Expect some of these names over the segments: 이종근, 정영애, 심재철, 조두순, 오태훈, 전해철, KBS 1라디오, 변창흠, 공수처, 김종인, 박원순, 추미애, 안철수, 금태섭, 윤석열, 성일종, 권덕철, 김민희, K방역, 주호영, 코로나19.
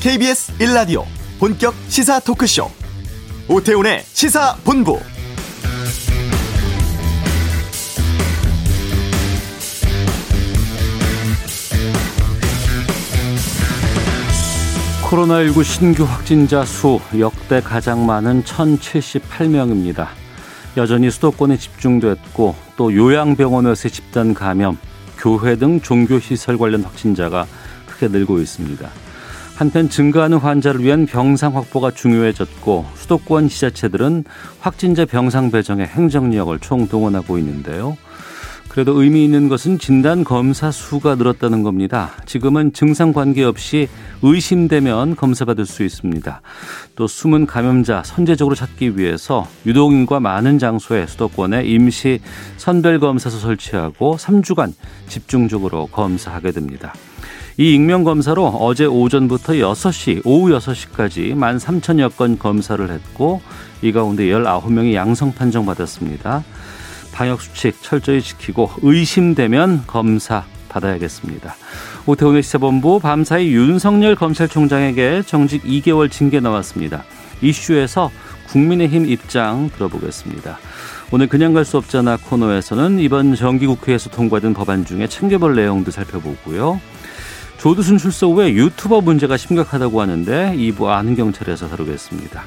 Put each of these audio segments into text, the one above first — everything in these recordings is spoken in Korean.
KBS 1라디오 본격 시사 토크쇼 오태훈의 시사본부. 코로나19 신규 확진자 수 역대 가장 많은 1,078명입니다. 여전히 수도권에 집중됐고 또 요양병원에서의 집단 감염, 교회 등 종교시설 관련 확진자가 크게 늘고 있습니다. 한편 증가하는 환자를 위한 병상 확보가 중요해졌고 수도권 지자체들은 확진자 병상 배정에 행정력을 총동원하고 있는데요. 그래도 의미 있는 것은 진단 검사 수가 늘었다는 겁니다. 지금은 증상 관계없이 의심되면 검사받을 수 있습니다. 또 숨은 감염자 선제적으로 찾기 위해서 유동인과 많은 장소에 수도권에 임시 선별검사소 설치하고 3주간 집중적으로 검사하게 됩니다. 이 익명검사로 어제 오전부터 6시, 오후 6시까지 13,000여 건 검사를 했고 이 가운데 19명이 양성 판정받았습니다. 방역수칙 철저히 지키고 의심되면 검사 받아야겠습니다. 오태훈의 시사본부 밤사이 윤석열 검찰총장에게 정직 2개월 징계 나왔습니다. 이슈에서 국민의힘 입장 들어보겠습니다. 오늘 그냥 갈 수 없잖아 코너에서는 이번 정기국회에서 통과된 법안 중에 챙겨볼 내용도 살펴보고요. 조두순 출소 후에 유튜버 문제가 심각하다고 하는데 2부 아는 경찰에서 다루겠습니다.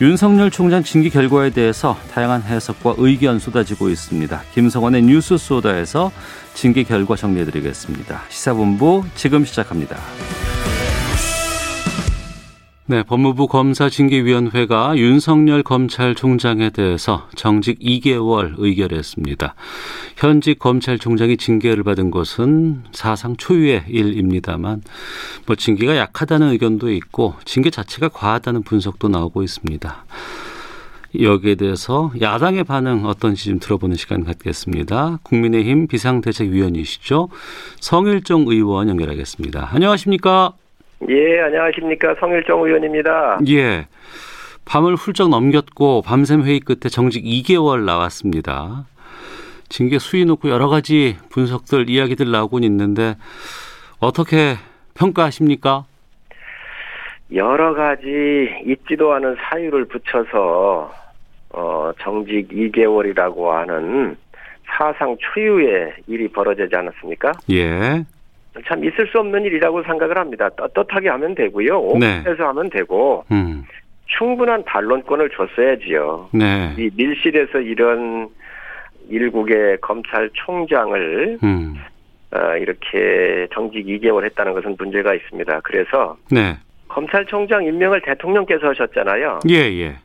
윤석열 총장 징계 결과에 대해서 다양한 해석과 의견 쏟아지고 있습니다. 김성원의 뉴스 소다에서 징계 결과 정리해드리겠습니다. 시사본부 지금 시작합니다. 네, 법무부 검사징계위원회가 윤석열 검찰총장에 대해서 정직 2개월 의결했습니다. 현직 검찰총장이 징계를 받은 것은 사상 초유의 일입니다만 징계가 약하다는 의견도 있고 징계 자체가 과하다는 분석도 나오고 있습니다. 여기에 대해서 야당의 반응 어떤지 좀 들어보는 시간 갖겠습니다. 국민의힘 비상대책위원이시죠. 성일종 의원 연결하겠습니다. 안녕하십니까? 예, 안녕하십니까. 성일종 의원입니다. 예, 밤을 훌쩍 넘겼고 밤샘 회의 끝에 정직 2개월 나왔습니다. 징계 수위 놓고 여러 가지 분석들, 이야기들 나오곤 있는데 어떻게 평가하십니까? 여러 가지 있지도 않은 사유를 붙여서 정직 2개월이라고 하는 사상 초유의 일이 벌어지지 않았습니까? 예. 참 있을 수 없는 일이라고 생각을 합니다. 떳떳하게 하면 되고요. 오픈해서 하면 되고 충분한 반론권을 줬어야지요. 네. 이 밀실에서 이런 일국의 검찰총장을 이렇게 정직 2개월 했다는 것은 문제가 있습니다. 그래서 네. 검찰총장 임명을 대통령께서 하셨잖아요. 예예.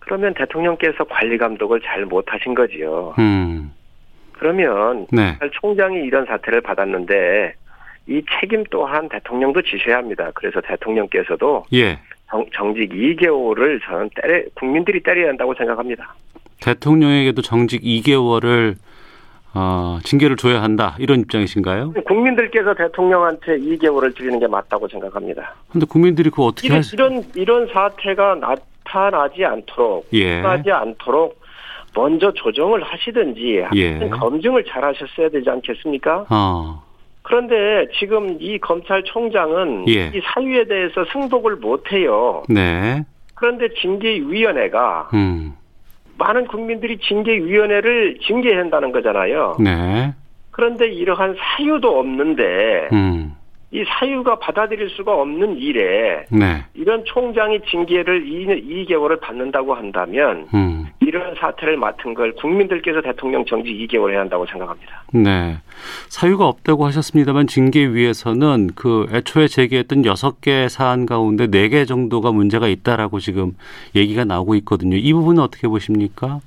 그러면 대통령께서 관리 감독을 잘 못하신 거지요. 그러면 네. 검찰총장이 이런 사태를 받았는데 이 책임 또한 대통령도 지셔야 합니다. 그래서 대통령께서도 예. 정직 2개월을 저는 국민들이 때려야 한다고 생각합니다. 대통령에게도 정직 2개월을 징계를 줘야 한다 이런 입장이신가요? 국민들께서 대통령한테 2개월을 드리는 게 맞다고 생각합니다. 그런데 국민들이 그거 어떻게 할까요? 이런 사태가 나타나지 않도록 나타나지 예. 않도록 먼저 조정을 하시든지 예. 검증을 잘 하셨어야 되지 않겠습니까? 그런데 지금 이 검찰총장은 예. 이 사유에 대해서 승복을 못해요. 네. 그런데 징계위원회가 많은 국민들이 징계위원회를 징계해야 한다는 거잖아요. 네. 그런데 이러한 사유도 없는데 이 사유가 받아들일 수가 없는 일에 네. 이런 총장이 징계를 2개월을 받는다고 한다면 이런 사태를 맡은 걸 국민들께서 대통령 정직 2개월 해야 한다고 생각합니다. 네, 사유가 없다고 하셨습니다만 징계위에서는 그 애초에 제기했던 6개 사안 가운데 4개 정도가 문제가 있다라고 지금 얘기가 나오고 있거든요. 이 부분은 어떻게 보십니까?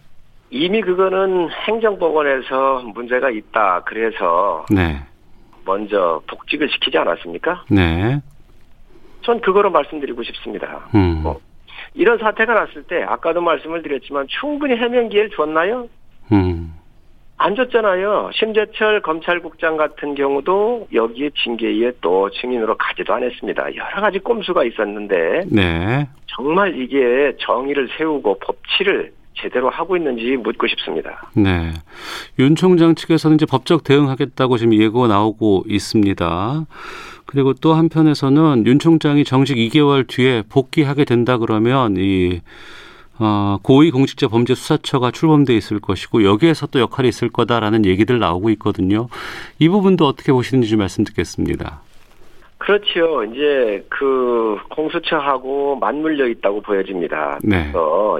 이미 그거는 행정법원에서 문제가 있다. 그래서 네. 먼저 복직을 시키지 않았습니까? 네. 전 그거로 말씀드리고 싶습니다. 이런 사태가 났을 때 아까도 말씀을 드렸지만 충분히 해명 기회를 줬나요? 안 줬잖아요. 심재철 검찰국장 같은 경우도 여기에 징계위에 또 증인으로 가지도 않았습니다. 여러 가지 꼼수가 있었는데 네. 정말 이게 정의를 세우고 법치를 제대로 하고 있는지 묻고 싶습니다. 네, 윤 총장 측에서는 이제 법적 대응하겠다고 지금 예고가 나오고 있습니다. 그리고 또 한편에서는 윤 총장이 정식 2개월 뒤에 복귀하게 된다 그러면 이 고위공직자범죄수사처가 출범돼 있을 것이고 여기에서 또 역할이 있을 거다라는 얘기들 나오고 있거든요. 이 부분도 어떻게 보시는지 좀 말씀 듣겠습니다. 그렇죠. 이제 그 공수처하고 맞물려 있다고 보여집니다. 네. 그래서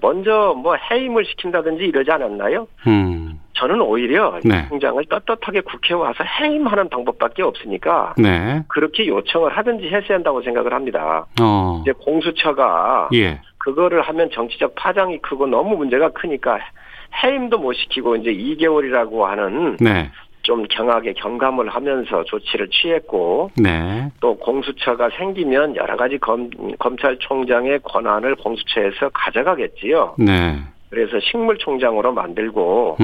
먼저 뭐 해임을 시킨다든지 이러지 않았나요? 저는 오히려 네. 총장을 떳떳하게 국회에 와서 해임하는 방법밖에 없으니까 네. 그렇게 요청을 하든지 했어야 한다고 생각을 합니다. 이제 공수처가 예. 그거를 하면 정치적 파장이 크고 너무 문제가 크니까 해임도 못 시키고 이제 2개월이라고 하는 네. 좀 경하게 경감을 하면서 조치를 취했고 네. 또 공수처가 생기면 여러 가지 검찰총장의 권한을 공수처에서 가져가겠지요. 네. 그래서 식물총장으로 만들고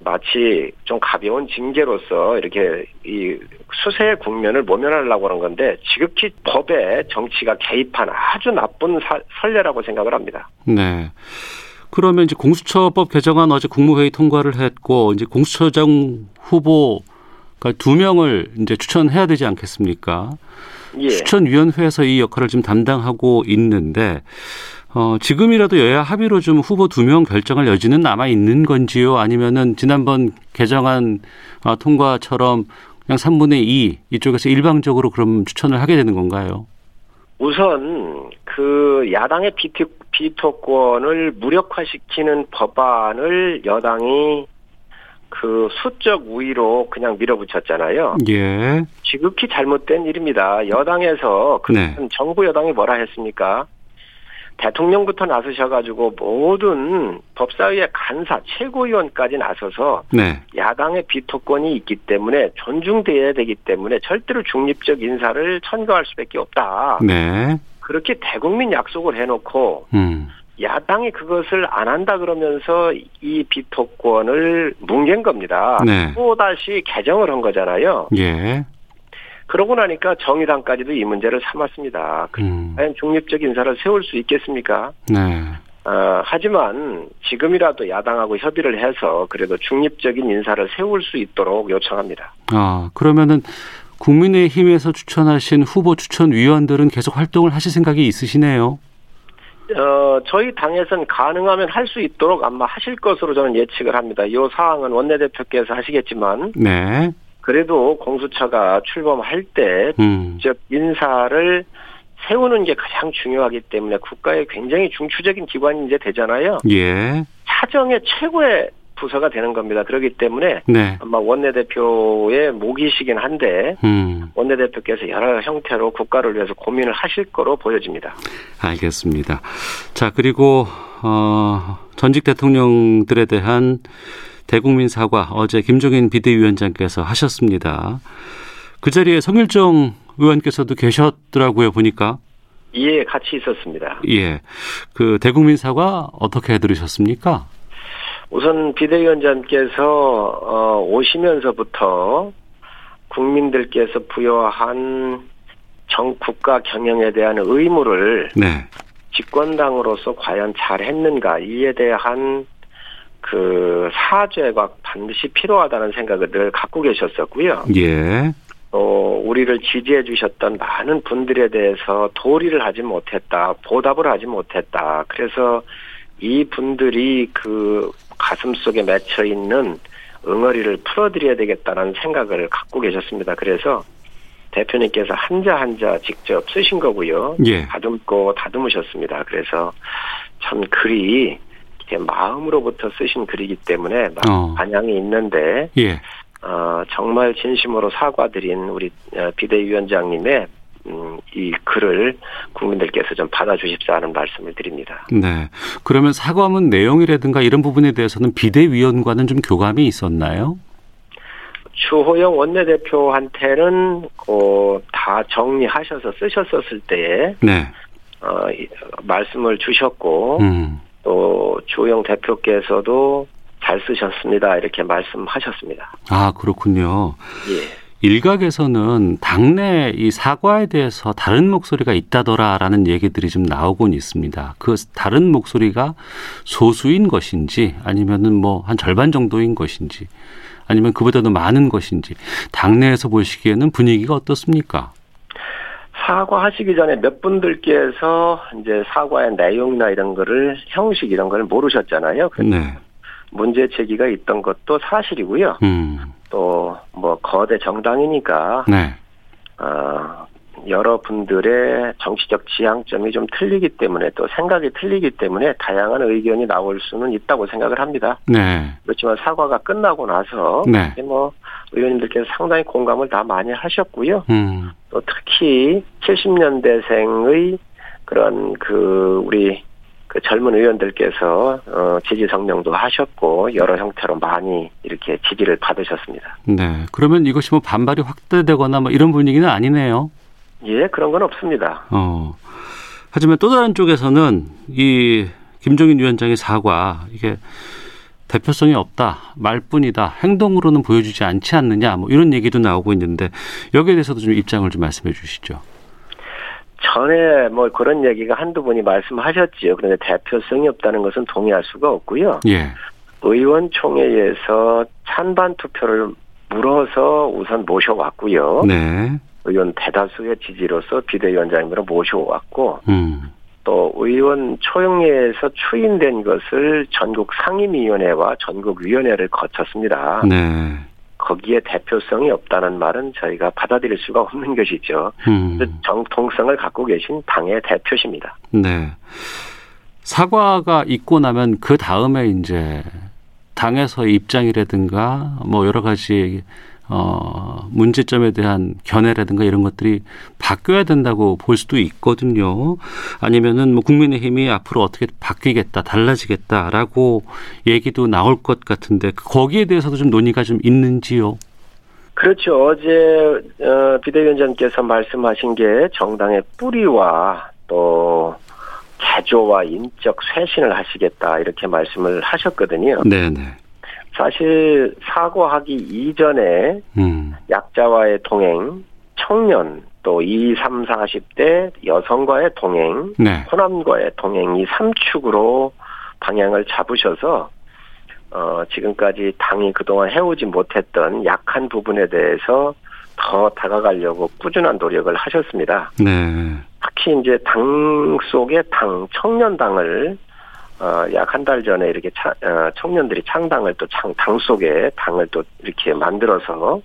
마치 좀 가벼운 징계로서 이렇게 이 수세의 국면을 모면하려고 하는 건데 지극히 법에 정치가 개입한 아주 나쁜 선례라고 생각을 합니다. 네. 그러면 이제 공수처법 개정안 어제 국무회의 통과를 했고 이제 공수처장 후보 그러니까 2명을 이제 추천해야 되지 않겠습니까? 예. 추천위원회에서 이 역할을 지금 담당하고 있는데 지금이라도 여야 합의로 좀 후보 2명 결정할 여지는 남아 있는 건지요? 아니면은 지난번 개정안 통과처럼 그냥 3분의 2 이쪽에서 일방적으로 그럼 추천을 하게 되는 건가요? 우선 그 야당의 비토권을 무력화시키는 법안을 여당이 그 수적 우위로 그냥 밀어붙였잖아요. 예. 지극히 잘못된 일입니다. 여당에서 네. 정부 여당이 뭐라 했습니까? 대통령부터 나서셔가지고 모든 법사위의 간사 최고위원까지 나서서 네. 야당의 비토권이 있기 때문에 존중돼야 되기 때문에 절대로 중립적 인사를 천거할 수밖에 없다. 네. 그렇게 대국민 약속을 해놓고 야당이 그것을 안 한다 그러면서 이 비토권을 뭉갠 겁니다. 네. 또다시 개정을 한 거잖아요. 예. 그러고 나니까 정의당까지도 이 문제를 삼았습니다. 과연 중립적 인사를 세울 수 있겠습니까? 네. 하지만 지금이라도 야당하고 협의를 해서 그래도 중립적인 인사를 세울 수 있도록 요청합니다. 그러면은 국민의힘에서 추천하신 후보 추천위원들은 계속 활동을 하실 생각이 있으시네요? 저희 당에서는 가능하면 할 수 있도록 아마 하실 것으로 저는 예측을 합니다. 이 사항은 원내대표께서 하시겠지만 네. 그래도 공수처가 출범할 때 직접 인사를 세우는 게 가장 중요하기 때문에 국가의 굉장히 중추적인 기관이 이제 되잖아요. 예. 사정의 최고의 부서가 되는 겁니다. 그렇기 때문에 네. 아마 원내대표의 목이시긴 한데 원내대표께서 여러 형태로 국가를 위해서 고민을 하실 거로 보여집니다. 알겠습니다. 자, 그리고 전직 대통령들에 대한 대국민 사과 어제 김종인 비대위원장께서 하셨습니다. 그 자리에 성일종 의원께서도 계셨더라고요, 보니까. 예, 같이 있었습니다. 예, 그 대국민 사과 어떻게 들으셨습니까? 우선 비대위원장께서 오시면서부터 국민들께서 부여한 국가 경영에 대한 의무를 네. 집권당으로서 과연 잘했는가 이에 대한 그 사죄가 반드시 필요하다는 생각을 늘 갖고 계셨었고요. 예. 우리를 지지해 주셨던 많은 분들에 대해서 도리를 하지 못했다, 보답을 하지 못했다. 그래서 이 분들이 그 가슴 속에 맺혀 있는 응어리를 풀어드려야 되겠다는 생각을 갖고 계셨습니다. 그래서 대표님께서 한자 한자 직접 쓰신 거고요. 예. 다듬고 다듬으셨습니다. 그래서 참 글이 마음으로부터 쓰신 글이기 때문에 반향이 있는데 예. 정말 진심으로 사과드린 우리 비대위원장님의 이 글을 국민들께서 좀 받아주십사 하는 말씀을 드립니다. 네. 그러면 사과문 내용이라든가 이런 부분에 대해서는 비대위원과는 좀 교감이 있었나요? 주호영 원내대표한테는 다 정리하셔서 쓰셨었을 때에 네. 말씀을 주셨고 또 주호영 대표께서도 잘 쓰셨습니다. 이렇게 말씀하셨습니다. 아, 그렇군요. 예. 일각에서는 당내 이 사과에 대해서 다른 목소리가 있다더라라는 얘기들이 좀 나오곤 있습니다. 그 다른 목소리가 소수인 것인지 아니면은 뭐 한 절반 정도인 것인지 아니면 그보다도 많은 것인지 당내에서 보시기에는 분위기가 어떻습니까? 사과하시기 전에 몇 분들께서 이제 사과의 내용이나 이런 거를 형식 이런 거를 모르셨잖아요. 네. 문제 제기가 있던 것도 사실이고요. 또 뭐 거대 정당이니까 네. 여러분들의 정치적 지향점이 좀 틀리기 때문에 또 생각이 틀리기 때문에 다양한 의견이 나올 수는 있다고 생각을 합니다. 네. 그렇지만 사과가 끝나고 나서 네. 뭐 의원님들께서 상당히 공감을 다 많이 하셨고요. 또 특히 70년대생의 그런 그 우리 그 젊은 의원들께서 지지 성명도 하셨고 여러 형태로 많이 이렇게 지지를 받으셨습니다. 네, 그러면 이것이 뭐 반발이 확대되거나 뭐 이런 분위기는 아니네요. 예, 그런 건 없습니다. 하지만 또 다른 쪽에서는 이 김종인 위원장의 사과 이게 대표성이 없다, 말뿐이다, 행동으로는 보여주지 않지 않느냐 뭐 이런 얘기도 나오고 있는데 여기에 대해서도 좀 입장을 좀 말씀해 주시죠. 전에 뭐 그런 얘기가 한두 분이 말씀하셨지요. 그런데 대표성이 없다는 것은 동의할 수가 없고요. 예. 의원총회에서 찬반 투표를 물어서 우선 모셔왔고요. 네. 의원 대다수의 지지로서 비대위원장님으로 모셔왔고 또 의원 초영회에서 추인된 것을 전국 상임위원회와 전국위원회를 거쳤습니다. 네. 거기에 대표성이 없다는 말은 저희가 받아들일 수가 없는 것이죠. 정통성을 갖고 계신 당의 대표십니다. 네. 사과가 있고 나면 그 다음에 이제 당에서의 입장이라든가 뭐 여러 가지 문제점에 대한 견해라든가 이런 것들이 바뀌어야 된다고 볼 수도 있거든요. 아니면은 뭐 국민의힘이 앞으로 어떻게 바뀌겠다, 달라지겠다라고 얘기도 나올 것 같은데 거기에 대해서도 좀 논의가 좀 있는지요? 그렇죠. 어제 비대위원장께서 말씀하신 게 정당의 뿌리와 또 개조와 인적 쇄신을 하시겠다 이렇게 말씀을 하셨거든요. 네네. 사실 사과하기 이전에 약자와의 동행, 청년, 또 2, 3, 40대 여성과의 동행, 네. 호남과의 동행이 3축으로 방향을 잡으셔서 지금까지 당이 그동안 해오지 못했던 약한 부분에 대해서 더 다가가려고 꾸준한 노력을 하셨습니다. 네. 특히 이제 당 속의 당, 청년당을 약 한 달 전에 이렇게 청년들이 창당을 또 당 속에 당을 또 이렇게 만들어서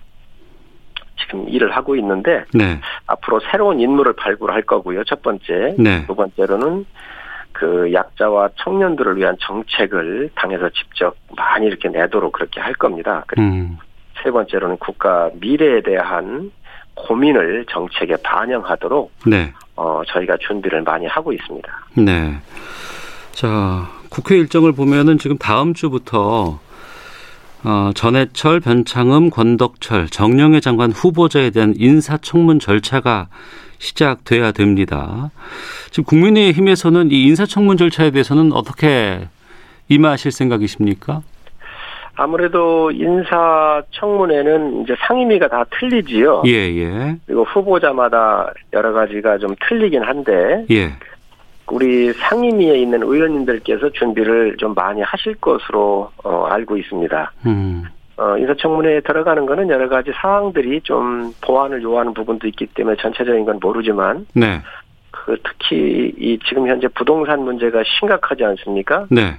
지금 일을 하고 있는데 네. 앞으로 새로운 인물을 발굴할 거고요. 첫 번째. 네. 두 번째로는 그 약자와 청년들을 위한 정책을 당에서 직접 많이 이렇게 내도록 그렇게 할 겁니다. 세 번째로는 국가 미래에 대한 고민을 정책에 반영하도록 네. 저희가 준비를 많이 하고 있습니다. 네. 자, 국회 일정을 보면은 지금 다음 주부터 전해철, 변창흠, 권덕철, 정영애 장관 후보자에 대한 인사청문 절차가 시작돼야 됩니다. 지금 국민의힘에서는 이 인사청문 절차에 대해서는 어떻게 임하실 생각이십니까? 아무래도 인사청문회는 이제 상임위가 다 틀리지요. 예, 예. 그리고 후보자마다 여러 가지가 좀 틀리긴 한데. 예. 우리 상임위에 있는 의원님들께서 준비를 좀 많이 하실 것으로 알고 있습니다. 인사청문회에 들어가는 거는 여러 가지 사항들이 좀 보완을 요하는 부분도 있기 때문에 전체적인 건 모르지만 네. 그 특히 이 지금 현재 부동산 문제가 심각하지 않습니까? 네.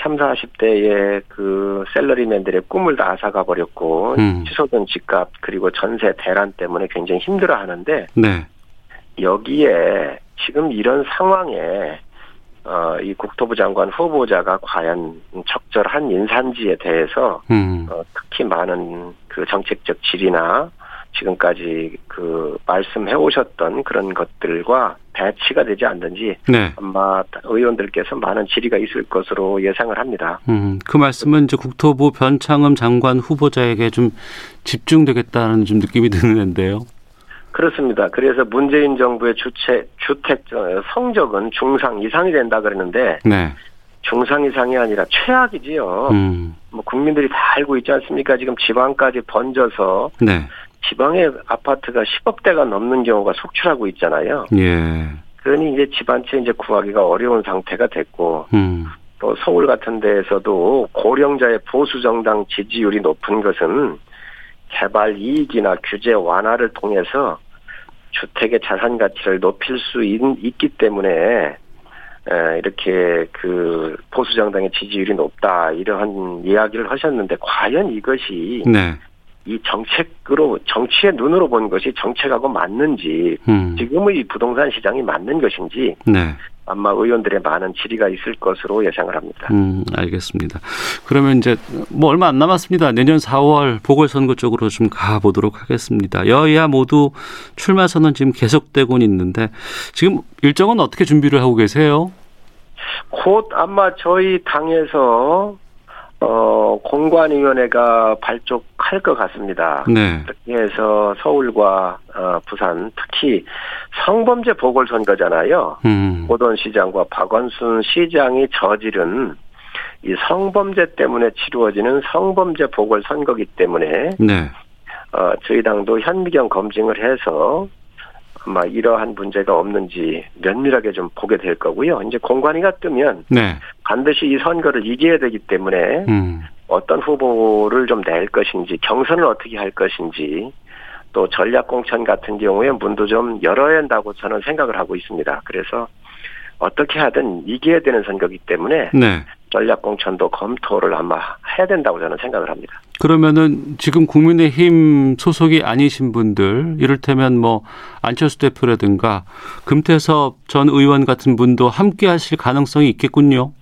3, 40대의 그 셀러리맨들의 꿈을 다 앗아가버렸고 취소된 집값 그리고 전세 대란 때문에 굉장히 힘들어하는데 네. 여기에 지금 이런 상황에 이 국토부 장관 후보자가 과연 적절한 인사인지에 대해서 특히 많은 그 정책적 질이나 지금까지 그 말씀해 오셨던 그런 것들과 배치가 되지 않는지 네. 아마 의원들께서 많은 질의가 있을 것으로 예상을 합니다. 그 말씀은 이제 국토부 변창흠 장관 후보자에게 좀 집중되겠다는 좀 느낌이 드는데요. 그렇습니다. 그래서 문재인 정부의 주택 성적은 중상 이상이 된다 그러는데 네. 중상 이상이 아니라 최악이지요. 뭐 국민들이 다 알고 있지 않습니까? 지금 지방까지 번져서 네. 지방의 아파트가 10억대가 넘는 경우가 속출하고 있잖아요. 예. 그러니 이제 집안채 이제 구하기가 어려운 상태가 됐고, 또 서울 같은 데에서도 고령자의 보수정당 지지율이 높은 것은 개발 이익이나 규제 완화를 통해서 주택의 자산 가치를 높일 수 있기 때문에 이렇게 그 보수정당의 지지율이 높다 이러한 이야기를 하셨는데, 과연 이것이 네. 이 정책으로 정치의 눈으로 본 것이 정책하고 맞는지, 지금의 부동산 시장이 맞는 것인지 네. 아마 의원들의 많은 질의가 있을 것으로 예상을 합니다. 알겠습니다. 그러면 이제 뭐 얼마 안 남았습니다. 내년 4월 보궐선거 쪽으로 좀 가보도록 하겠습니다. 여야 모두 출마 선언 지금 계속되고 있는데 지금 일정은 어떻게 준비를 하고 계세요? 곧 아마 저희 당에서 공관위원회가 발족할 것 같습니다. 네. 그래서 서울과 부산, 특히 성범죄 보궐선거잖아요. 고돈시장과 박원순 시장이 저지른 이 성범죄 때문에 치루어지는 성범죄 보궐선거기 때문에 네. 저희 당도 현미경 검증을 해서 아마 이러한 문제가 없는지 면밀하게 좀 보게 될 거고요. 이제 공관위가 뜨면 네. 반드시 이 선거를 이겨야 되기 때문에 어떤 후보를 좀 낼 것인지, 경선을 어떻게 할 것인지, 또 전략공천 같은 경우에 문도 좀 열어야 한다고 저는 생각을 하고 있습니다. 그래서 어떻게 하든 이겨야 되는 선거이기 때문에 네. 전략공천도 검토를 아마 해야 된다고 저는 생각을 합니다. 그러면은 지금 국민의힘 소속이 아니신 분들, 이를테면 뭐 안철수 대표라든가 금태섭 전 의원 같은 분도 함께 하실 가능성이 있겠군요.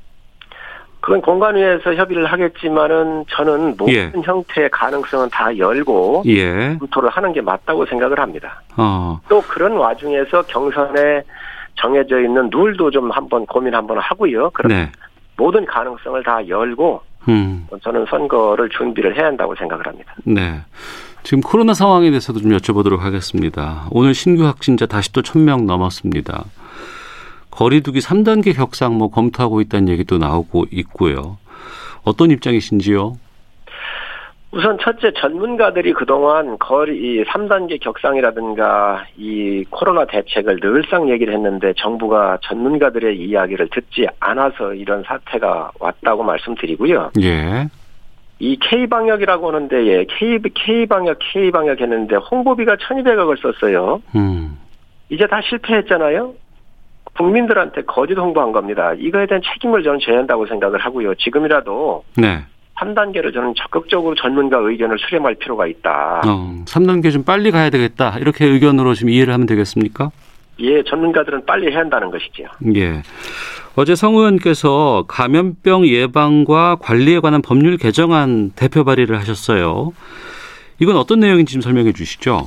그건 공관위에서 협의를 하겠지만은 저는 모든 예. 형태의 가능성은 다 열고 예. 검토를 하는 게 맞다고 생각을 합니다. 또 그런 와중에서 경선에 정해져 있는 룰도 좀 한번 고민 한번 하고요. 그럼 네. 모든 가능성을 다 열고 저는 선거를 준비를 해야 한다고 생각을 합니다. 네. 지금 코로나 상황에 대해서도 좀 여쭤보도록 하겠습니다. 오늘 신규 확진자 다시 또 1,000명 넘었습니다. 거리 두기 3단계 격상 뭐 검토하고 있다는 얘기도 나오고 있고요. 어떤 입장이신지요? 우선 첫째, 전문가들이 그동안 거리 3단계 격상이라든가 이 코로나 대책을 늘상 얘기를 했는데 정부가 전문가들의 이야기를 듣지 않아서 이런 사태가 왔다고 말씀드리고요. 예. 이 K방역이라고 하는데 예, K방역 했는데 홍보비가 1,200억을 썼어요. 이제 다 실패했잖아요. 국민들한테 거짓 홍보한 겁니다. 이거에 대한 책임을 저는 져야 한다고 생각을 하고요. 지금이라도 네. 3단계를 저는 적극적으로 전문가 의견을 수렴할 필요가 있다. 3단계 좀 빨리 가야 되겠다. 이렇게 의견으로 지금 이해를 하면 되겠습니까? 예, 전문가들은 빨리 해야 한다는 것이지요. 예. 어제 성 의원께서 감염병 예방과 관리에 관한 법률 개정안 대표 발의를 하셨어요. 이건 어떤 내용인지 좀 설명해 주시죠.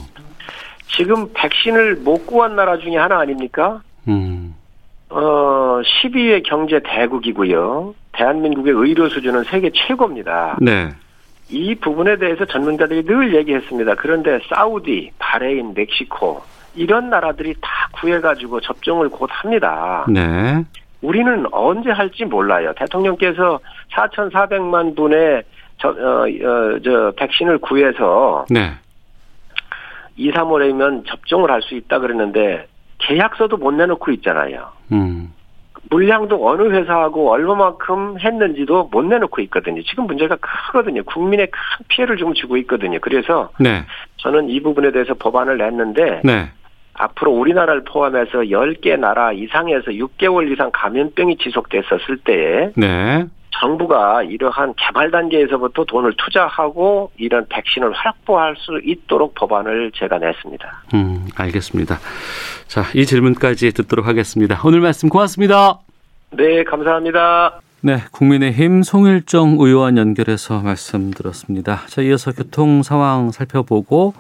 지금 백신을 못 구한 나라 중에 하나 아닙니까? 12위의 경제 대국이고요. 대한민국의 의료 수준은 세계 최고입니다. 네. 이 부분에 대해서 전문가들이 늘 얘기했습니다. 그런데 사우디, 바레인, 멕시코 이런 나라들이 다 구해가지고 접종을 곧 합니다. 네. 우리는 언제 할지 몰라요. 대통령께서 4,400만 분의 백신을 구해서 네. 2, 3월이면 접종을 할 수 있다 그랬는데 계약서도 못 내놓고 있잖아요. 물량도 어느 회사하고 얼마만큼 했는지도 못 내놓고 있거든요. 지금 문제가 크거든요. 국민에 큰 피해를 좀 주고 있거든요. 그래서 네. 저는 이 부분에 대해서 법안을 냈는데 네. 앞으로 우리나라를 포함해서 10개 나라 이상에서 6개월 이상 감염병이 지속됐었을 때에 네. 정부가 이러한 개발 단계에서부터 돈을 투자하고 이런 백신을 확보할 수 있도록 법안을 제가 냈습니다. 알겠습니다. 자, 이 질문까지 듣도록 하겠습니다. 오늘 말씀 고맙습니다. 네, 감사합니다. 네, 국민의힘 성일종 의원 연결해서 말씀드렸습니다. 자, 이어서 교통 상황 살펴보고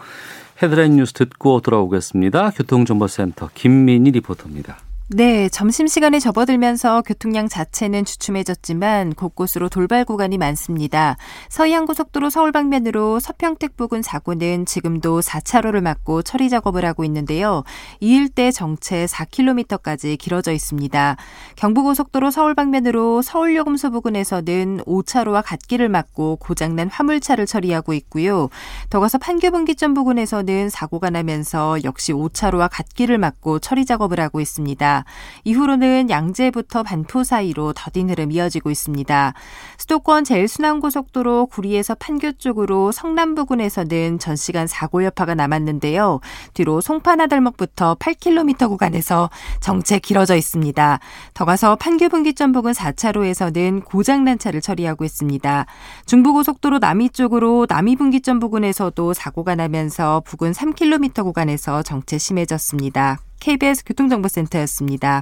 헤드라인 뉴스 듣고 돌아오겠습니다. 교통정보센터 김민희 리포터입니다. 네, 점심시간에 접어들면서 교통량 자체는 주춤해졌지만 곳곳으로 돌발 구간이 많습니다. 서해안고속도로 서울 방면으로 서평택 부근 사고는 지금도 4차로를 막고 처리 작업을 하고 있는데요. 이 일대 정체 4km까지 길어져 있습니다. 경부고속도로 서울 방면으로 서울요금소 부근에서는 5차로와 갓길을 막고 고장난 화물차를 처리하고 있고요. 더 가서 판교분기점 부근에서는 사고가 나면서 역시 5차로와 갓길을 막고 처리 작업을 하고 있습니다. 이후로는 양재부터 반포 사이로 더딘 흐름 이어지고 있습니다. 수도권 제일순환고속도로 구리에서 판교 쪽으로 성남 부근에서는 전시간 사고 여파가 남았는데요. 뒤로 송파나들목부터 8km 구간에서 정체 길어져 있습니다. 더 가서 판교 분기점 부근 4차로에서는 고장난 차를 처리하고 있습니다. 중부고속도로 남이 쪽으로 남이 분기점 부근에서도 사고가 나면서 부근 3km 구간에서 정체 심해졌습니다. KBS 교통정보센터였습니다.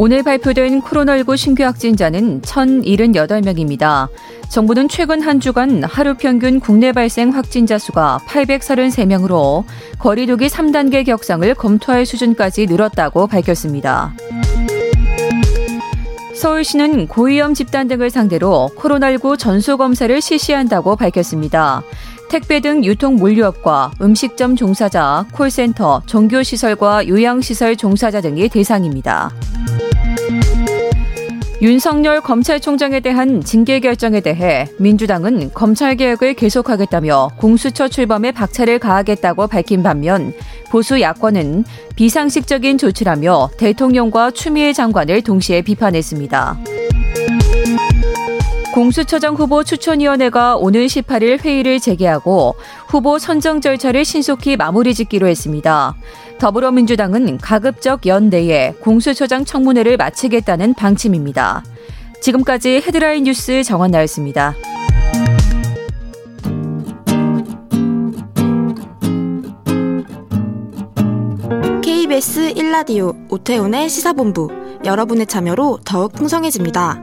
오늘 발표된 코로나19 신규 확진자는 1,078명입니다. 정부는 최근 한 주간 하루 평균 국내 발생 확진자 수가 833명으로 거리 두기 3단계 격상을 검토할 수준까지 늘었다고 밝혔습니다. 서울시는 고위험 집단 등을 상대로 코로나19 전수검사를 실시한다고 밝혔습니다. 택배 등 유통 물류업과 음식점 종사자, 콜센터, 종교시설과 요양시설 종사자 등이 대상입니다. 윤석열 검찰총장에 대한 징계 결정에 대해 민주당은 검찰개혁을 계속하겠다며 공수처 출범에 박차를 가하겠다고 밝힌 반면 보수 야권은 비상식적인 조치라며 대통령과 추미애 장관을 동시에 비판했습니다. 공수처장 후보 추천위원회가 오늘 18일 회의를 재개하고 후보 선정 절차를 신속히 마무리 짓기로 했습니다. 더불어민주당은 가급적 연내에 공수처장 청문회를 마치겠다는 방침입니다. 지금까지 헤드라인 뉴스 정원나였습니다. KBS 1라디오 오태훈의 시사본부, 여러분의 참여로 더욱 풍성해집니다.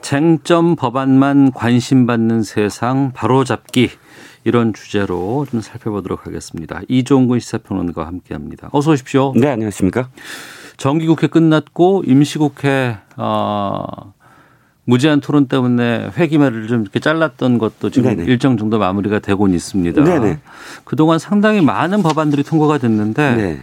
쟁점 법안만 관심받는 세상 바로잡기, 이런 주제로 좀 살펴보도록 하겠습니다. 이종근 시사평론가와 함께합니다. 어서 오십시오. 네, 안녕하십니까. 정기국회 끝났고 임시국회 무제한 토론 때문에 회기말을 좀 이렇게 잘랐던 것도 지금 네네. 일정 정도 마무리가 되고는 있습니다. 네네. 그동안 상당히 많은 법안들이 통과가 됐는데 네.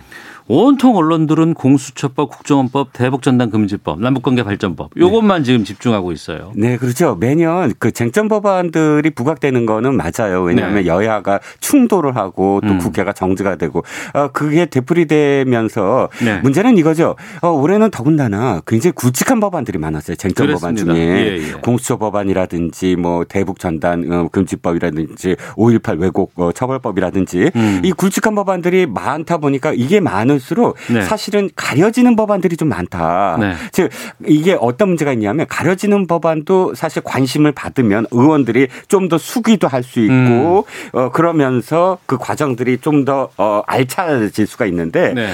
온통 언론들은 공수처법, 국정원법, 대북전단금지법, 남북관계발전법 이것만 네. 지금 집중하고 있어요. 네, 그렇죠. 매년 그 쟁점 법안들이 부각되는 거는 맞아요. 왜냐하면 네. 여야가 충돌을 하고 또 국회가 정지가 되고 그게 되풀이되면서 네. 문제는 이거죠. 올해는 더군다나 굉장히 굵직한 법안들이 많았어요. 쟁점 그렇습니다. 법안 중에 예, 예. 공수처 법안이라든지 뭐 대북전단금지법이라든지 5.18 왜곡 처벌법이라든지 이 굵직한 법안들이 많다 보니까 이게 많은 수록 네. 사실은 가려지는 법안들이 좀 많다. 네. 즉 이게 어떤 문제가 있냐면 가려지는 법안도 사실 관심을 받으면 의원들이 좀 더 숙의도 할 수 있고 그러면서 그 과정들이 좀 더 알차질 수가 있는데 네.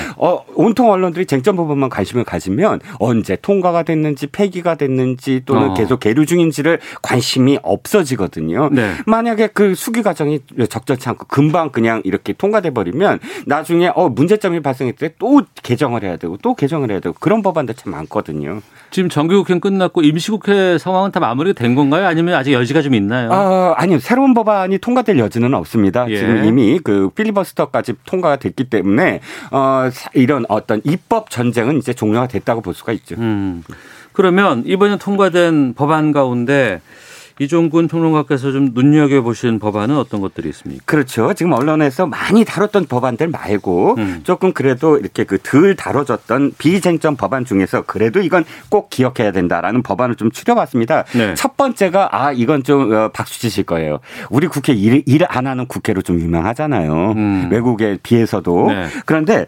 온통 언론들이 쟁점 법안만 관심을 가지면 언제 통과가 됐는지 폐기가 됐는지 또는 계속 계류 중인지를 관심이 없어지거든요. 네. 만약에 그 숙의 과정이 적절치 않고 금방 그냥 이렇게 통과돼 버리면 나중에 문제점이 발생 했을 때 또 개정을 해야 되고 또 개정을 해야 되고 그런 법안들 참 많거든요. 지금 정기국회는 끝났고 임시국회 상황은 다 마무리된 건가요? 아니면 아직 여지가 좀 있나요? 아니요. 새로운 법안이 통과될 여지는 없습니다. 예. 지금 이미 그 필리버스터까지 통과가 됐기 때문에 이런 어떤 입법 전쟁은 이제 종료가 됐다고 볼 수가 있죠. 그러면 이번에 통과된 법안 가운데 이종근 평론가께서 좀 눈여겨보신 법안은 어떤 것들이 있습니까? 그렇죠. 지금 언론에서 많이 다뤘던 법안들 말고 조금 그래도 이렇게 그 덜 다뤄졌던 비쟁점 법안 중에서 그래도 이건 꼭 기억해야 된다라는 법안을 좀 추려봤습니다. 네. 첫 번째가 이건 좀 박수 치실 거예요. 우리 국회 일 안 하는 국회로 좀 유명하잖아요. 외국에 비해서도. 네. 그런데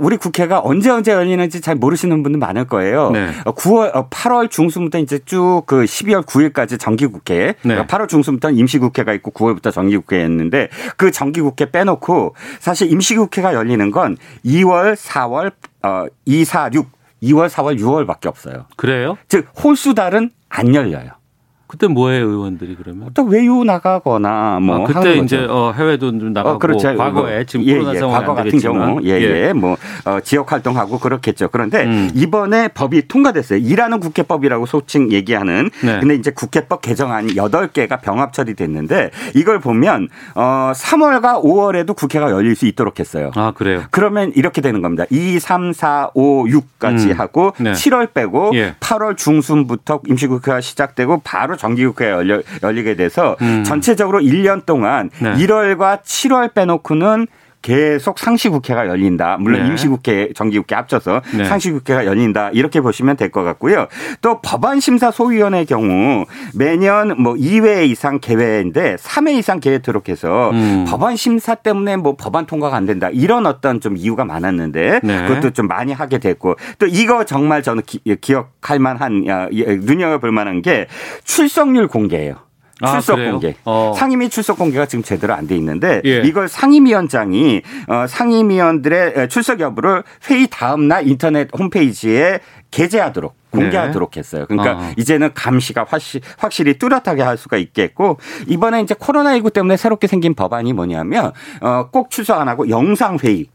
우리 국회가 언제 열리는지 잘 모르시는 분들 많을 거예요. 네. 8월 중순부터 이제 쭉 그 12월 9일까지 정기국회. 네. 8월 중순부터 임시국회가 있고 9월부터 정기국회였는데 그 정기국회 빼놓고 사실 임시국회가 열리는 건 2월, 4월, 2, 4, 6, 2월, 4월, 6월밖에 없어요. 그래요? 즉 홀수달은 안 열려요. 그때 뭐예요, 의원들이 그러면? 또 외유 나가거나 뭐 그때 하는 이제 해외도 좀 나가고 그렇죠. 과거에 지금 코로나 상황 과거 같은 경우 지역 활동하고 그렇겠죠. 그런데 이번에 법이 통과됐어요. 일하는 국회법이라고 소칭 얘기하는. 네. 근데 이제 국회법 개정안이 8개가 병합 처리됐는데 이걸 보면 3월과 5월에도 국회가 열릴 수 있도록 했어요. 아, 그래요. 그러면 이렇게 되는 겁니다. 2, 3, 4, 5, 6까지 하고 네. 7월 빼고 8월 중순부터 임시국회가 시작되고 바로 정기국회가 열리게 돼서 전체적으로 1년 동안 1월과 7월 빼놓고는 계속 상시국회가 열린다. 물론 임시국회, 정기국회 합쳐서 상시국회가 열린다. 이렇게 보시면 될 것 같고요. 또 법안심사소위원회의 경우 매년 뭐 2회 이상 개회인데 3회 이상 개회토록 해서 법안심사 때문에 뭐 법안 통과가 안 된다. 이런 어떤 좀 이유가 많았는데 그것도 좀 많이 하게 됐고 또 이거 정말 저는 기억할 만한 눈여겨볼 만한 게 출석률 공개예요. 출석 공개. 상임위 출석 공개가 지금 제대로 안 돼 있는데 이걸 상임위원장이 상임위원들의 출석 여부를 회의 다음 날 인터넷 홈페이지에 게재하도록 공개하도록 했어요. 그러니까 이제는 감시가 확실히 뚜렷하게 할 수가 있겠고 이번에 이제 코로나19 때문에 새롭게 생긴 법안이 뭐냐면 꼭 출석 안 하고 영상회의,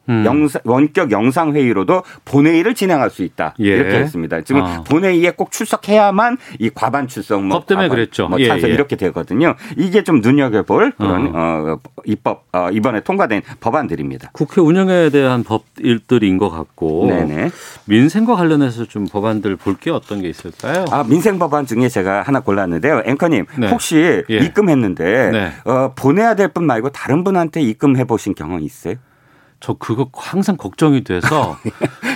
원격 영상회의로도 본회의를 진행할 수 있다. 이렇게 했습니다. 지금 본회의에 꼭 출석해야만 이 과반 출석 법 때문에 그랬죠. 찬성 이렇게 되거든요. 이게 좀 눈여겨볼 그런 입법 이번에 통과된 법안들입니다. 국회 운영에 대한 법들인 것 같고 민생과 관련해서 좀 법안들 볼게요. 어떤 게 있을까요? 민생 법안 중에 제가 하나 골랐는데요. 앵커님 혹시 입금했는데 보내야 될 분 말고 다른 분한테 입금해 보신 경험 있어요? 저 그거 항상 걱정이 돼서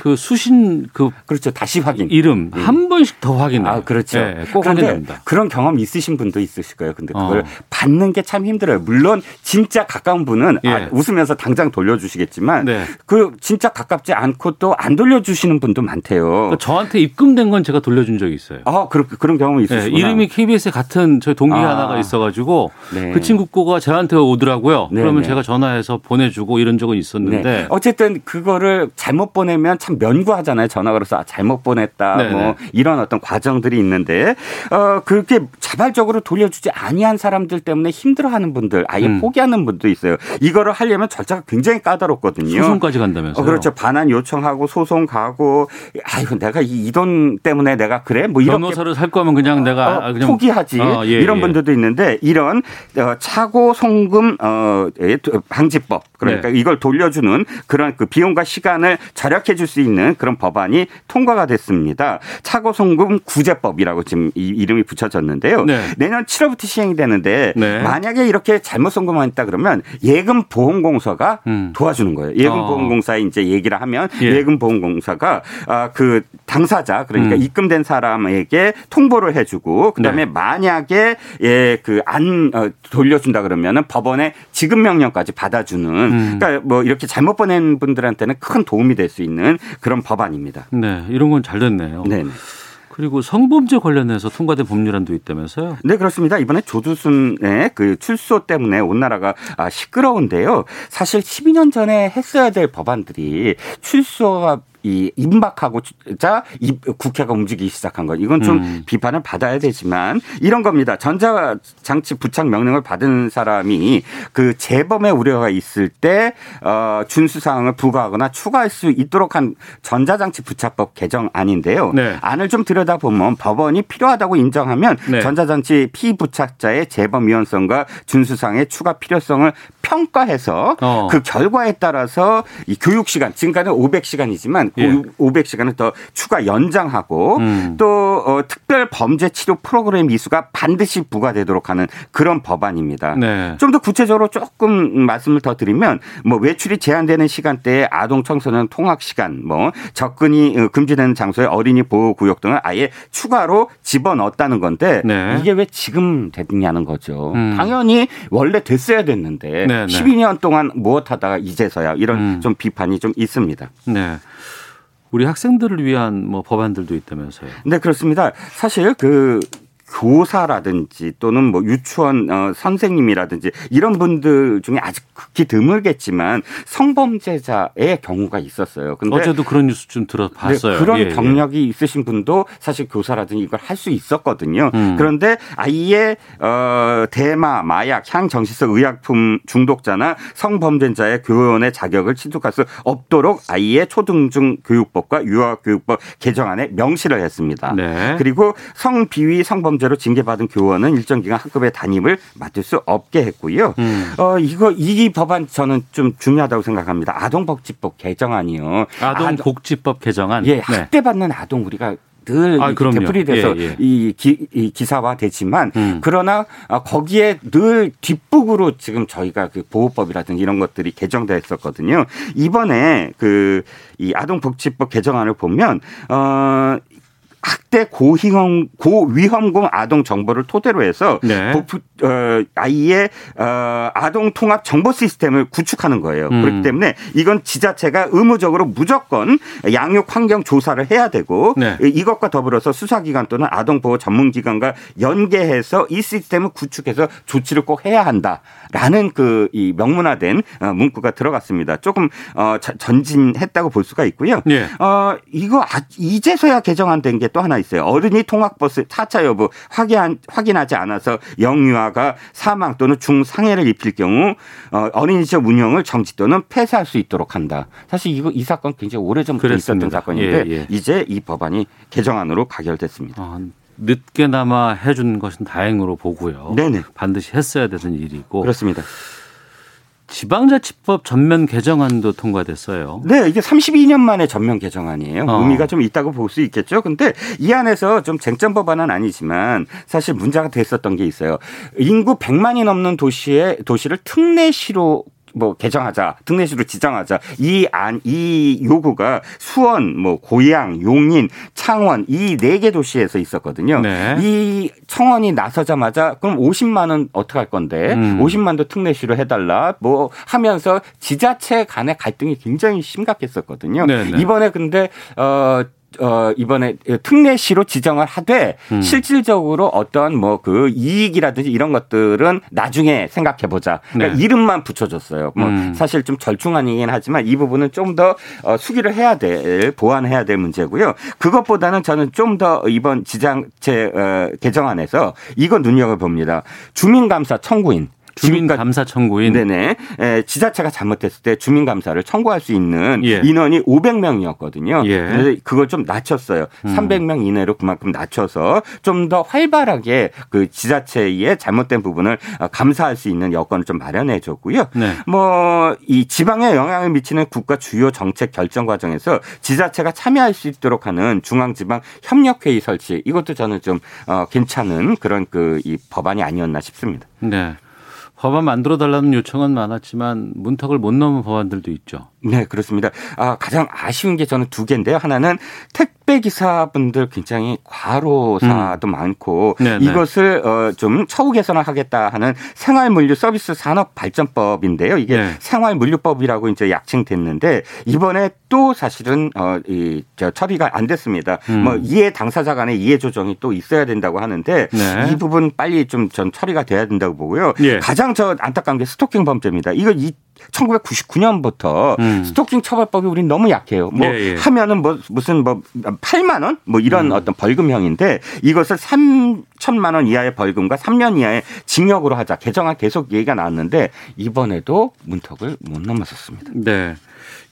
그 수신 그렇죠. 다시 확인. 이름 한 번씩 더 확인해요. 그렇죠. 꼭 확인합니다. 그런 경험 있으신 분도 있으실 거예요. 근데 그걸 받는 게 참 힘들어요. 물론 진짜 가까운 분은 웃으면서 당장 돌려주시겠지만 그 진짜 가깝지 않고 또 안 돌려주시는 분도 많대요. 그러니까 저한테 입금된 건 제가 돌려준 적이 있어요. 그런 경험이 있으시구나. 이름이 KBS에 같은 저희 동기 하나가 있어가지고 그 친구 거가 저한테 오더라고요. 그러면 제가 전화해서 보내주고 이런 적은 있었는데 네. 어쨌든 그거를 잘못 보내면 참 면구하잖아요. 전화 걸어서 잘못 보냈다. 뭐 이런 어떤 과정들이 있는데 그렇게 자발적으로 돌려주지 아니한 사람들 때문에 힘들어하는 분들 아예 포기하는 분도 있어요. 이거를 하려면 절차가 굉장히 까다롭거든요. 소송까지 간다면서요. 그렇죠. 반환 요청하고 소송 가고 아이고 내가 이 돈 때문에 내가 그래? 뭐 이렇게 변호사를 살 거면 그냥 내가 그냥 포기하지. 이런 분들도 있는데 이런 차고 송금 방지법 그러니까 이걸 돌려주는 그런 그 비용과 시간을 절약해 줄 수 있는 그런 법안이 통과가 됐습니다. 차고송금 구제법이라고 지금 이 이름이 붙여졌는데요. 내년 7월부터 시행이 되는데 만약에 이렇게 잘못 송금했다 그러면 예금보험공사가 도와주는 거예요. 예금보험공사에 이제 얘기를 하면 예금보험공사가 그 당사자 그러니까 입금된 사람에게 통보를 해주고 그다음에 만약에 그 안 돌려준다 그러면은 법원의 지급명령까지 받아주는 그러니까 뭐 이렇게 잘못 보낸 분들한테는 큰 도움이 될 수 있는 그런 법안입니다. 네, 이런 건 잘 됐네요. 네네. 그리고 성범죄 관련해서 통과된 법률안도 있다면서요? 네, 그렇습니다. 이번에 조두순의 그 출소 때문에 온 나라가 시끄러운데요. 사실 12년 전에 했어야 될 법안들이 출소가 임박하고자 국회가 움직이기 시작한 것. 이건 좀 비판을 받아야 되지만 이런 겁니다. 전자장치 부착 명령을 받은 사람이 그 재범의 우려가 있을 때 준수 사항을 부과하거나 추가할 수 있도록 한 전자장치 부착법 개정안인데요. 안을 좀 들여다보면 법원이 필요하다고 인정하면 전자장치 피부착자의 재범 위헌성과 준수 사항의 추가 필요성을 평가해서 그 결과에 따라서 이 교육 시간 지금까지는 500시간이지만 예. 500시간을 더 추가 연장하고 또 특별 범죄 치료 프로그램 이수가 반드시 부과되도록 하는 그런 법안입니다. 네. 좀 더 구체적으로 조금 말씀을 더 드리면 뭐 외출이 제한되는 시간대에 아동 청소년 통학 시간, 뭐 접근이 금지되는 장소에 어린이 보호 구역 등을 아예 추가로 집어넣었다는 건데 네. 이게 왜 지금 됐냐는 거죠. 당연히 원래 됐어야 됐는데 네, 네. 12년 동안 무엇하다가 이제서야 이런 좀 비판이 좀 있습니다. 네. 우리 학생들을 위한 뭐 법안들도 있다면서요. 네, 그렇습니다. 사실 그 교사라든지 또는 뭐 유치원 선생님이라든지 이런 분들 중에 아직 극히 드물겠지만 성범죄자의 경우가 있었어요. 근데 어제도 그런 뉴스 좀 들어봤어요. 네, 그런 예, 경력이 예. 있으신 분도 사실 교사라든지 이걸 할 수 있었거든요. 그런데 아예 대마, 마약, 향정신성 의약품 중독자나 성범죄자의 교원의 자격을 취득할 수 없도록 아예 초등중교육법과 유아교육법 개정안에 명시를 했습니다. 네. 그리고 성비위, 성범죄 범죄로 징계받은 교원은 일정 기간 학급의 담임을 맡을 수 없게 했고요. 이 법안 저는 좀 중요하다고 생각합니다. 아동복지법 개정안이요. 아동복지법 개정안. 예, 학대받는 네. 아동 우리가 늘 되풀이돼서 예, 예. 이 기사화되지만 그러나 거기에 늘 뒷북으로 지금 저희가 그 보호법이라든지 이런 것들이 개정되어 있었거든요. 이번에 그 이 아동복지법 개정안을 보면 학대 고위험군 아동 정보를 토대로 해서 네. 아이의 아동 통합 정보 시스템을 구축하는 거예요. 그렇기 때문에 이건 지자체가 의무적으로 무조건 양육 환경 조사를 해야 되고 네. 이것과 더불어서 수사기관 또는 아동보호 전문기관과 연계해서 이 시스템을 구축해서 조치를 꼭 해야 한다라는 그 이 명문화된 문구가 들어갔습니다. 조금 전진했다고 볼 수가 있고요. 네. 이거 이제서야 개정된 게 또 하나 있어요. 어린이 통학버스 하차 여부 확인하지 않아서 영유아가 사망 또는 중상해를 입힐 경우 어린이집 운영을 정지 또는 폐쇄할 수 있도록 한다. 사실 이 사건 굉장히 오래전부터 있었던 사건인데 예, 예. 이제 이 법안이 개정안으로 가결됐습니다. 늦게나마 해준 것은 다행으로 보고요. 네네. 반드시 했어야 되는 일이고. 그렇습니다. 지방자치법 전면 개정안도 통과됐어요. 네. 이게 32년 만에 전면 개정안이에요. 의미가 좀 있다고 볼 수 있겠죠. 그런데 이 안에서 좀 쟁점 법안은 아니지만 사실 문제가 됐었던 게 있어요. 인구 100만이 넘는 도시를 특례시로 개정하자, 특례시로 지정하자. 이 요구가 수원, 고양, 용인, 창원 이 4개 도시에서 있었거든요. 네. 이 청원이 나서자마자 그럼 50만은 어떻게 할 건데 50만도 특례시로 해달라 하면서 지자체 간의 갈등이 굉장히 심각했었거든요. 네네. 이번에 근데 이번에 특례시로 지정을 하되 실질적으로 어떤 그 이익이라든지 이런 것들은 나중에 생각해보자. 그러니까 네. 이름만 붙여줬어요. 사실 좀 절충안이긴 하지만 이 부분은 좀 더 수기를 해야 될, 보완해야 될 문제고요. 그것보다는 저는 좀 더 이번 지자체 개정안에서 이거 눈여겨봅니다. 주민감사 청구인. 주민감사 청구인. 네네. 지자체가 잘못했을 때 주민감사를 청구할 수 있는 예. 인원이 500명이었거든요. 예. 그런데 그걸 좀 낮췄어요. 300명 이내로 그만큼 낮춰서 좀 더 활발하게 그 지자체의 잘못된 부분을 감사할 수 있는 여건을 좀 마련해 줬고요. 네. 이 지방에 영향을 미치는 국가 주요 정책 결정 과정에서 지자체가 참여할 수 있도록 하는 중앙지방 협력회의 설치. 이것도 저는 좀 괜찮은 그런 이 법안이 아니었나 싶습니다. 네. 법안 만들어달라는 요청은 많았지만 문턱을 못 넘은 법안들도 있죠. 네, 그렇습니다. 가장 아쉬운 게 저는 2개인데요. 하나는 택배기사분들 굉장히 과로사도 많고 네네. 이것을 좀 처우 개선을 하겠다 하는 생활물류서비스산업발전법인데요. 이게 네. 생활물류법이라고 이제 약칭됐는데 이번에 또 사실은 처리가 안 됐습니다. 이해 당사자 간의 이해 조정이 또 있어야 된다고 하는데 네. 이 부분 빨리 좀 전 처리가 돼야 된다고 보고요. 예. 가장 저 안타까운 게 스토킹 범죄입니다. 이거 1999년부터 스토킹 처벌법이 우린 너무 약해요. 예, 예. 하면은 무슨 8만 원? 이런 어떤 벌금형인데 이것을 3천만 원 이하의 벌금과 3년 이하의 징역으로 하자. 개정안 계속 얘기가 나왔는데 이번에도 문턱을 못 넘었었습니다. 네.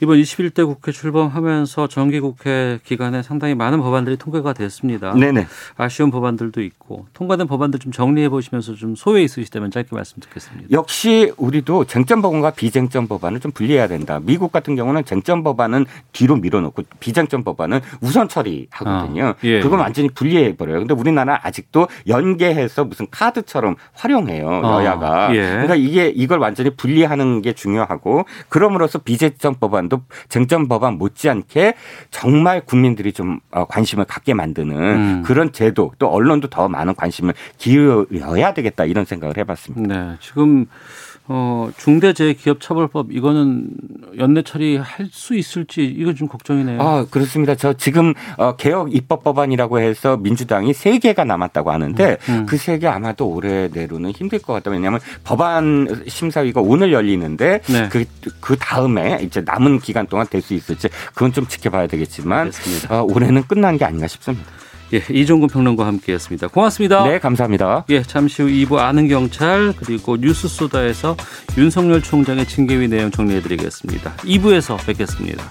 이번 21대 국회 출범하면서 정기국회 기간에 상당히 많은 법안들이 통과가 됐습니다. 네네. 아쉬운 법안들도 있고 통과된 법안들 좀 정리해 보시면서 좀 소회 있으시다면 짧게 말씀 듣겠습니다. 역시 우리도 쟁점 법안과 비쟁점 법안을 좀 분리해야 된다. 미국 같은 경우는 쟁점 법안은 뒤로 밀어놓고 비쟁점 법안은 우선 처리하거든요. 예. 그건 완전히 분리해버려요. 그런데 우리나라는 아직도 연계해서 무슨 카드처럼 활용해요. 여야가. 예. 그러니까 이걸 완전히 분리하는 게 중요하고 그럼으로써 비쟁점 법안도 쟁점 법안 못지않게 정말 국민들이 좀 관심을 갖게 만드는 그런 제도 또 언론도 더 많은 관심을 기울여야 되겠다 이런 생각을 해봤습니다. 네, 지금 중대재해기업처벌법 이거는 연내 처리할 수 있을지 이거 좀 걱정이네요. 그렇습니다. 저 지금 개혁 입법 법안이라고 해서 민주당이 3개가 남았다고 하는데 그 3개 아마도 올해 내로는 힘들 것 같다. 왜냐하면 법안 심사위가 오늘 열리는데 네. 그 다음에 이제 남은 기간 동안 될 수 있을지 그건 좀 지켜봐야 되겠지만 올해는 끝난 게 아닌가 싶습니다. 예, 이종근 평론가와 함께했습니다. 고맙습니다. 네, 감사합니다. 예, 잠시 후 2부 아는 경찰 그리고 뉴스 소다에서 윤석열 총장의 징계위 내용 정리해드리겠습니다. 2부에서 뵙겠습니다.